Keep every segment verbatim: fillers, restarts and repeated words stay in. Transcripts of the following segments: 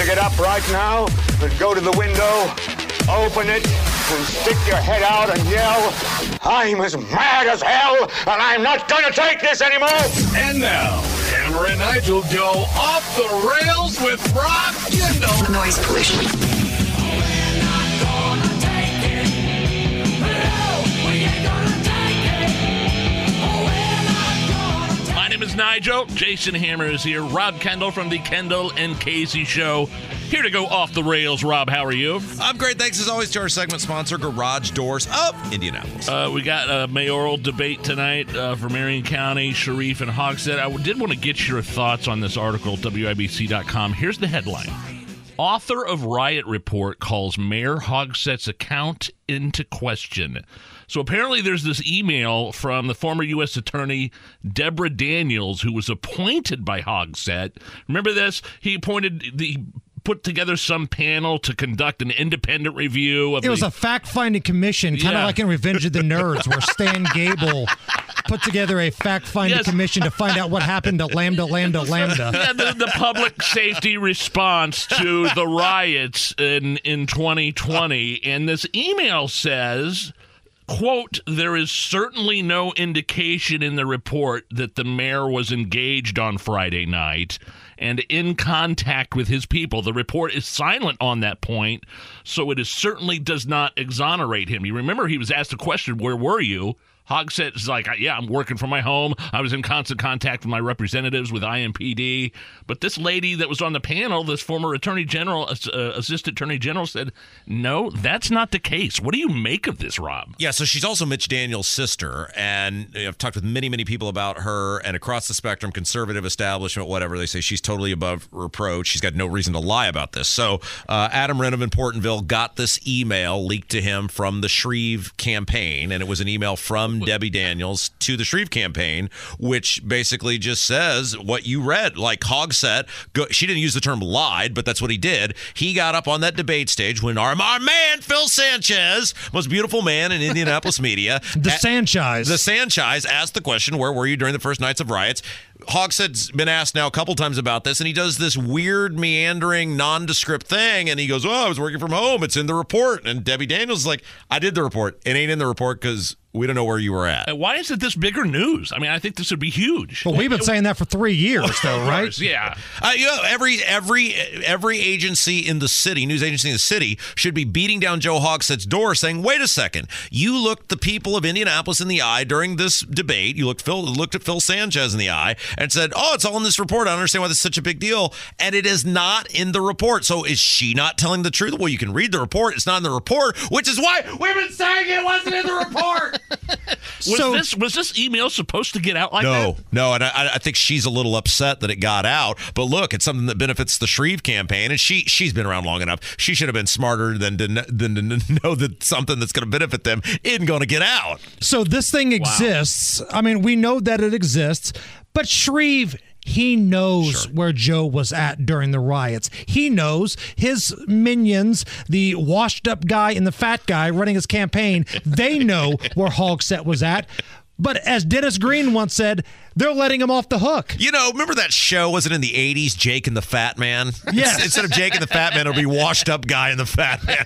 to get up right now and go to the window, open it, and stick your head out and yell, I'm as mad as hell, and I'm not going to take this anymore. And now, Hammer and Nigel go off the rails with Rob Kendall. The noise pollution. My name is Nigel. Jason Hammer is here. Rob Kendall from the Kendall and Casey show. Here to go off the rails. Rob, how are you? I'm great. Thanks, as always, to our segment sponsor, Garage Doors of Indianapolis. Uh, we got a mayoral debate tonight uh, for Marion County, Shreve, and Hogsett. I did want to get your thoughts on this article, W I B C dot com. Here's the headline. Author of riot report calls Mayor Hogsett's account into question. So apparently there's this email from the former U S attorney, Deborah Daniels, who was appointed by Hogsett. Remember this? He appointed the... put together some panel to conduct an independent review of it. The, was a fact-finding commission, kind of yeah. like in Revenge of the Nerds, where Stan Gable put together a fact-finding yes. commission to find out what happened to Lambda, Lambda, Lambda. Yeah, the, the public safety response to the riots in, in twenty twenty. And this email says, quote, there is certainly no indication in the report that the mayor was engaged on Friday night and in contact with his people. The report is silent on that point, so it is certainly does not exonerate him. You remember he was asked a question, where were you? Hogsett is like, yeah, I'm working from my home. I was in constant contact with my representatives, with I M P D. But this lady that was on the panel, this former attorney general, uh, assistant attorney general, said, no, that's not the case. What do you make of this, Rob? Yeah, so she's also Mitch Daniels' sister. And I've talked with many, many people about her. And across the spectrum, conservative establishment, whatever, they say she's totally above reproach. She's got no reason to lie about this. So uh, Adam Renov in Portonville got this email leaked to him from the Shreve campaign. And it was an email from Debbie Daniels to the Shreve campaign, which basically just says what you read. Like Hogsett, go, she didn't use the term lied, but that's what he did. He got up on that debate stage when our, our man, Phil Sanchez, most beautiful man in Indianapolis media. The at, Sanchez. The Sanchez asked the question, where were you during the first nights of riots? Hogsett's been asked now a couple times about this, and he does this weird, meandering, nondescript thing, and he goes, oh, I was working from home. It's in the report. And Debbie Daniels is like, I did the report. It ain't in the report because we don't know where you were at. Why isn't this bigger news? I mean, I think this would be huge. Well, we've been saying that for three years, though, right? Yeah. Uh, you know, every every every agency in the city, news agency in the city, should be beating down Joe Hogsett's door, saying, "Wait a second! You looked the people of Indianapolis in the eye during this debate. You looked Phil looked at Phil Sanchez in the eye and said, "Oh, it's all in this report. I don't understand why this is such a big deal." And it is not in the report. So is she not telling the truth? Well, you can read the report. It's not in the report, which is why we've been saying it wasn't in the report. Was so, this was this email supposed to get out like no, that? No, no, and I, I think she's a little upset that it got out. But look, it's something that benefits the Shreve campaign, and she she's been around long enough. She should have been smarter than to, than to know that something that's going to benefit them isn't going to get out. So this thing exists. Wow. I mean, we know that it exists, but Shreve, he knows sure. where Joe was at during the riots. He knows his minions, the washed-up guy and the fat guy running his campaign, they know where Hogsett was at. But as Dennis Green once said, they're letting him off the hook. You know, remember that show, was it in the eighties, Jake and the Fat Man? Yes. Instead of Jake and the Fat Man, it'll be Washed Up Guy and the Fat Man.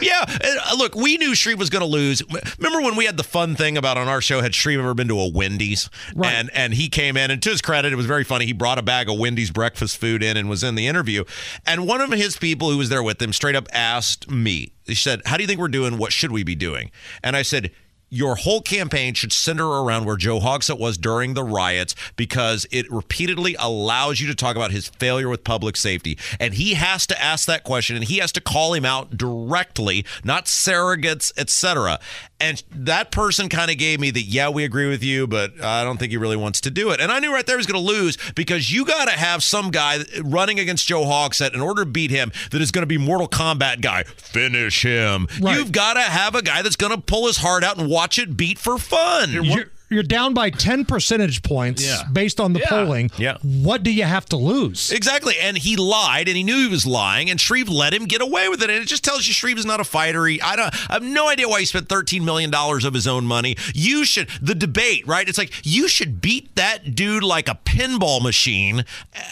Yeah, look, we knew Shreve was going to lose. Remember when we had the fun thing about on our show, had Shreve ever been to a Wendy's? Right. And, and he came in, and to his credit, it was very funny. He brought a bag of Wendy's breakfast food in and was in the interview. And one of his people who was there with him straight up asked me, he said, how do you think we're doing? What should we be doing? And I said, your whole campaign should center around where Joe Hogsett was during the riots because it repeatedly allows you to talk about his failure with public safety. And he has to ask that question, and he has to call him out directly, not surrogates, et cetera. And that person kind of gave me the, yeah, we agree with you, but I don't think he really wants to do it. And I knew right there he was going to lose because you got to have some guy running against Joe Hogsett in order to beat him that is going to be Mortal Kombat guy. Finish him. Right. You've got to have a guy that's going to pull his heart out and watch it beat for fun. You're, you're down by ten percentage points yeah. based on the yeah. polling. Yeah. What do you have to lose? Exactly. And he lied, and he knew he was lying, and Shreve let him get away with it. And it just tells you Shreve is not a fighter. He, I don't. I have no idea why he spent thirteen million dollars of his own money. You should, the debate, right? It's like, you should beat that dude like a pinball machine.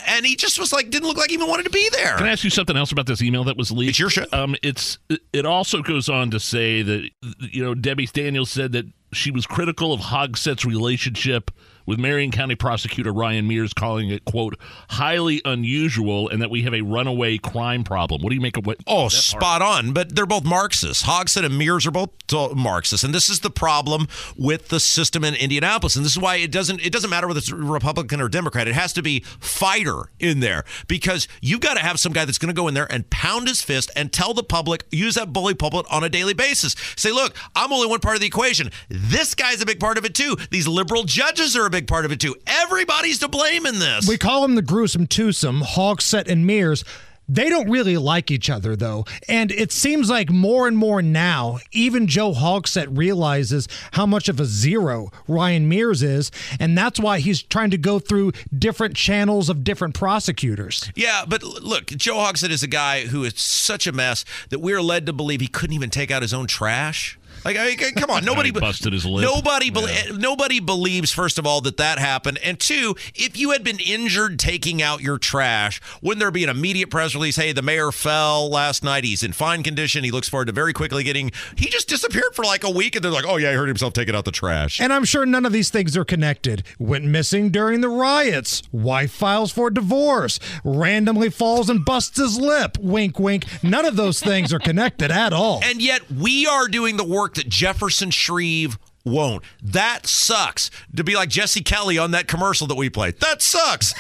And he just was like, didn't look like he even wanted to be there. Can I ask you something else about this email that was leaked? It's your show. Um, it's, it also goes on to say that, you know, Debbie Daniels said that she was critical of Hogsett's relationship with Marion County Prosecutor Ryan Mears, calling it, quote, highly unusual, and that we have a runaway crime problem. What do you make of what? Oh, spot on. But they're both Marxists. Hogsett and Mears are both Marxists. And this is the problem with the system in Indianapolis. And this is why it doesn't it doesn't matter whether it's Republican or Democrat. It has to be fighter in there, because you've got to have some guy that's going to go in there and pound his fist and tell the public, use that bully pulpit on a daily basis. Say, look, I'm only one part of the equation. This guy's a big part of it, too. These liberal judges are a big part of it, too. Everybody's to blame in this. We call them the gruesome twosome, Hogsett and Mears. They don't really like each other, though. And it seems like more and more now, even Joe Hogsett realizes how much of a zero Ryan Mears is. And that's why he's trying to go through different channels of different prosecutors. Yeah, but look, Joe Hogsett is a guy who is such a mess that we're led to believe he couldn't even take out his own trash. Like, I mean, come on, nobody busted his lip. Nobody, be- yeah. nobody believes, first of all, that that happened. And two, if you had been injured taking out your trash, wouldn't there be an immediate press release? Hey, the mayor fell last night. He's in fine condition. He looks forward to very quickly getting. He just disappeared for like a week, and they're like, oh yeah, he heard himself taking out the trash. And I'm sure none of these things are connected. Went missing during the riots. Wife files for divorce. Randomly falls and busts his lip. Wink, wink. None of those things are connected at all. And yet we are doing the work that Jefferson Shreve won't. That sucks. To be like Jesse Kelly on that commercial that we played. That sucks.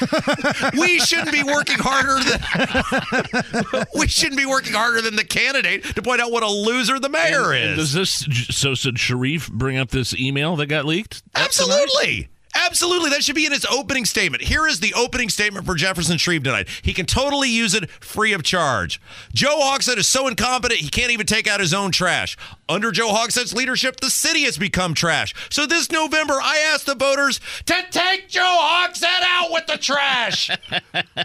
We shouldn't be working harder than we shouldn't be working harder than the candidate to point out what a loser the mayor and, is. And does this so should Shreve bring up this email that got leaked? Absolutely. Absolutely. That should be in his opening statement. Here is the opening statement for Jefferson Shreve tonight. He can totally use it free of charge. Joe Hogsett is so incompetent, he can't even take out his own trash. Under Joe Hogsett's leadership, the city has become trash. So this November, I asked the voters to take Joe Hogsett out with the trash.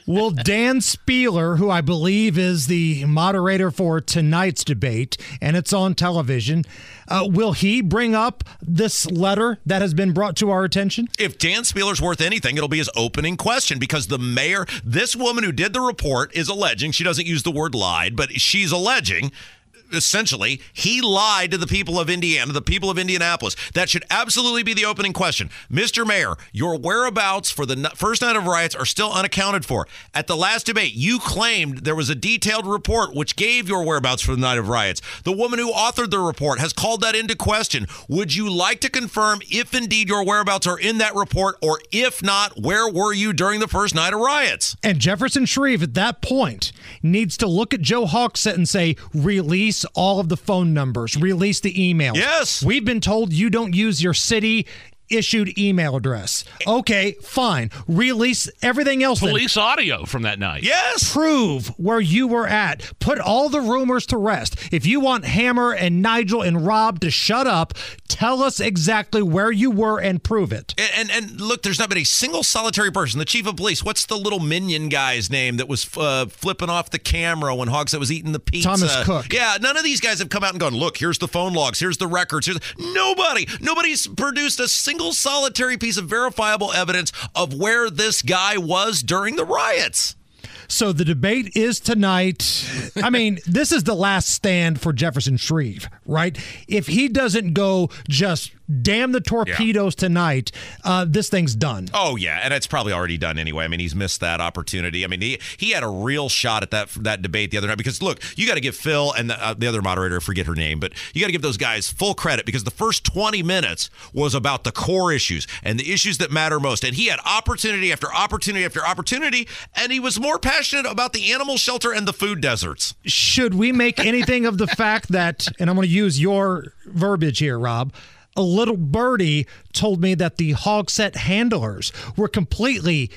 Well, Dan Spieler, who I believe is the moderator for tonight's debate, and it's on television, uh, will he bring up this letter that has been brought to our attention? If Dan Spieler's worth anything, it'll be his opening question, because the mayor, this woman who did the report, is alleging, she doesn't use the word lied, but she's alleging, essentially, he lied to the people of Indiana, the people of Indianapolis. That should absolutely be the opening question. Mister Mayor, your whereabouts for the first night of riots are still unaccounted for. At the last debate, you claimed there was a detailed report which gave your whereabouts for the night of riots. The woman who authored the report has called that into question. Would you like to confirm if indeed your whereabouts are in that report, or if not, where were you during the first night of riots? And Jefferson Shreve, at that point, needs to look at Joe Hogsett and say, release all of the phone numbers, release the emails. Yes. We've been told you don't use your city issued email address. Okay, fine. Release everything else. Police then. Audio from that night. Yes. Prove where you were at. Put all the rumors to rest. If you want Hammer and Nigel and Rob to shut up, tell us exactly where you were and prove it. And and, and look, there's not been a single solitary person. The chief of police, what's the little minion guy's name that was uh, flipping off the camera when Hogsett was eating the pizza? Thomas Cook. Yeah, none of these guys have come out and gone, look, here's the phone logs, here's the records. Here's... Nobody. Nobody's produced a single solitary piece of verifiable evidence of where this guy was during the riots. So the debate is tonight. I mean, this is the last stand for Jefferson Shreve, right? If he doesn't go just damn the torpedoes yeah. tonight, uh, this thing's done. Oh, yeah, and it's probably already done anyway. I mean, he's missed that opportunity. I mean, he, he had a real shot at that that debate the other night, because, look, you got to give Phil and the, uh, the other moderator, I forget her name, but you got to give those guys full credit, because the first twenty minutes was about the core issues and the issues that matter most, and he had opportunity after opportunity after opportunity, and he was more passionate about the animal shelter and the food deserts. Should we make anything of the fact that, and I'm going to use your verbiage here, Rob, a little birdie told me that the Hogsett handlers were completely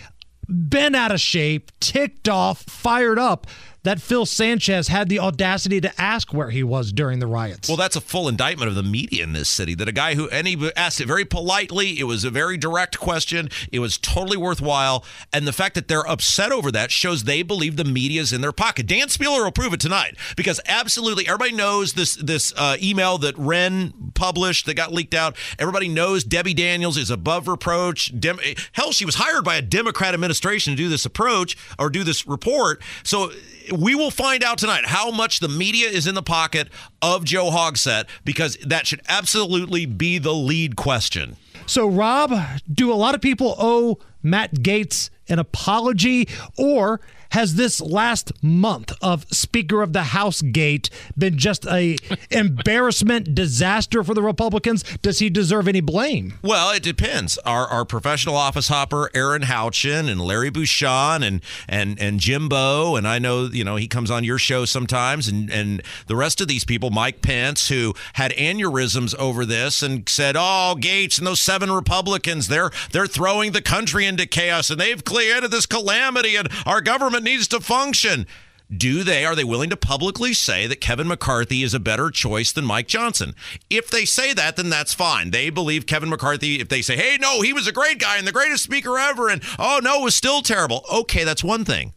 bent out of shape, ticked off, fired up that Phil Sanchez had the audacity to ask where he was during the riots. Well, that's a full indictment of the media in this city, that a guy who, and he asked it very politely, it was a very direct question, it was totally worthwhile, and the fact that they're upset over that shows they believe the media's in their pocket. Dan Spieler will prove it tonight, because absolutely everybody knows this, this uh, email that Wren published that got leaked out. Everybody knows Debbie Daniels is above reproach. Dem- Hell, she was hired by a Democrat administration to do this approach or do this report. So we will find out tonight how much the media is in the pocket of Joe Hogsett, because that should absolutely be the lead question. So, Rob, do a lot of people owe Matt Gaetz an apology, or has this last month of Speaker of the House Gate been just a embarrassment disaster for the Republicans? Does he deserve any blame? Well, it depends. Our our professional office hopper Aaron Houchin and Larry Bouchon and and and Jimbo, and I know you know he comes on your show sometimes, and and the rest of these people, Mike Pence, who had aneurysms over this and said, "Oh, Gates and those seven Republicans, they're they're throwing the country into chaos, and they've created this calamity, and our government needs to function." Do they, are they willing to publicly say that Kevin McCarthy is a better choice than Mike Johnson? If they say that, then that's fine. They believe Kevin McCarthy. If they say, hey, no, he was a great guy and the greatest speaker ever, and oh, no, it was still terrible. Okay, that's one thing.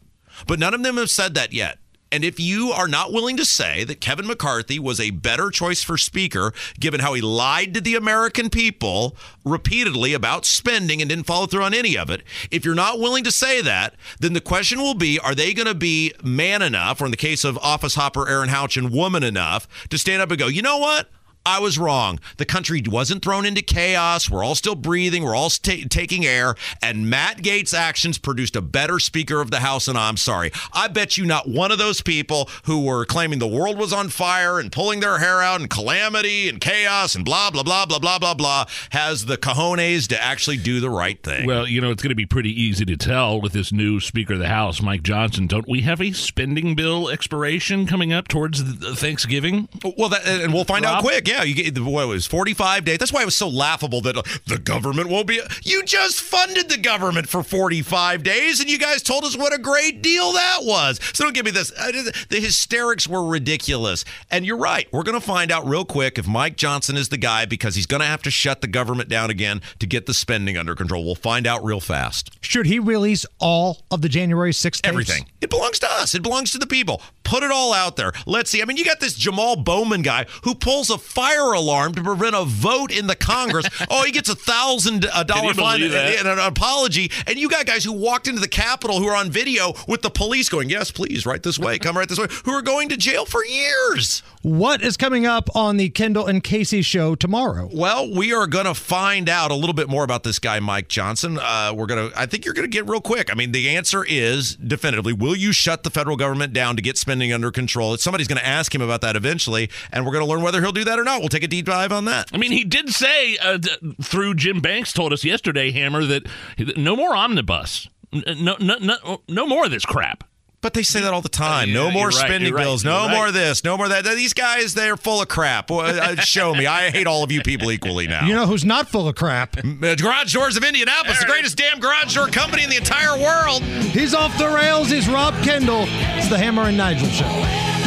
But none of them have said that yet. And if you are not willing to say that Kevin McCarthy was a better choice for speaker, given how he lied to the American people repeatedly about spending and didn't follow through on any of it, if you're not willing to say that, then the question will be, are they going to be man enough, or in the case of office hopper Aaron Houchin, woman enough, to stand up and go, you know what? I was wrong. The country wasn't thrown into chaos. We're all still breathing. We're all st- taking air. And Matt Gaetz's actions produced a better Speaker of the House, and I'm sorry. I bet you not one of those people who were claiming the world was on fire and pulling their hair out and calamity and chaos and blah, blah, blah, blah, blah, blah, blah, has the cojones to actually do the right thing. Well, you know, it's going to be pretty easy to tell with this new Speaker of the House, Mike Johnson. Don't we have a spending bill expiration coming up towards Thanksgiving? Well, that, and we'll find Rob? out quick, yeah. Yeah, you get the boy it was forty-five days. That's why it was so laughable that uh, the government won't be. You just funded the government for forty-five days, and you guys told us what a great deal that was. So don't give me this. Uh, the hysterics were ridiculous. And you're right. We're going to find out real quick if Mike Johnson is the guy, because he's going to have to shut the government down again to get the spending under control. We'll find out real fast. Should he release all of the January sixth tapes? Everything. It belongs to us. It belongs to the people. Put it all out there. Let's see. I mean, you got this Jamal Bowman guy who pulls a fire Fire alarm to prevent a vote in the Congress. Oh, he gets a thousand dollar fine and, and an apology. And you got guys who walked into the Capitol who are on video with the police going, yes, please, right this way, come right this way, who are going to jail for years. What is coming up on the Kendall and Casey show tomorrow? Well, we are going to find out a little bit more about this guy, Mike Johnson. Uh, we're going to, I think you're going to get real quick. I mean, the answer is definitively, will you shut the federal government down to get spending under control? Somebody's going to ask him about that eventually, and we're going to learn whether he'll do that or not. We'll take a deep dive on that. I mean, he did say uh, through Jim Banks told us yesterday, Hammer, that no more omnibus, no, no, no, no more of this crap. But they say that all the time. Uh, yeah, no more spending right, bills. Right, no right. more this. No more that. These guys, they're full of crap. Uh, show me. I hate all of you people equally now. You know who's not full of crap? Garage Doors of Indianapolis, there. The greatest damn garage door company in the entire world. He's off the rails. He's Rob Kendall. It's the Hammer and Nigel show.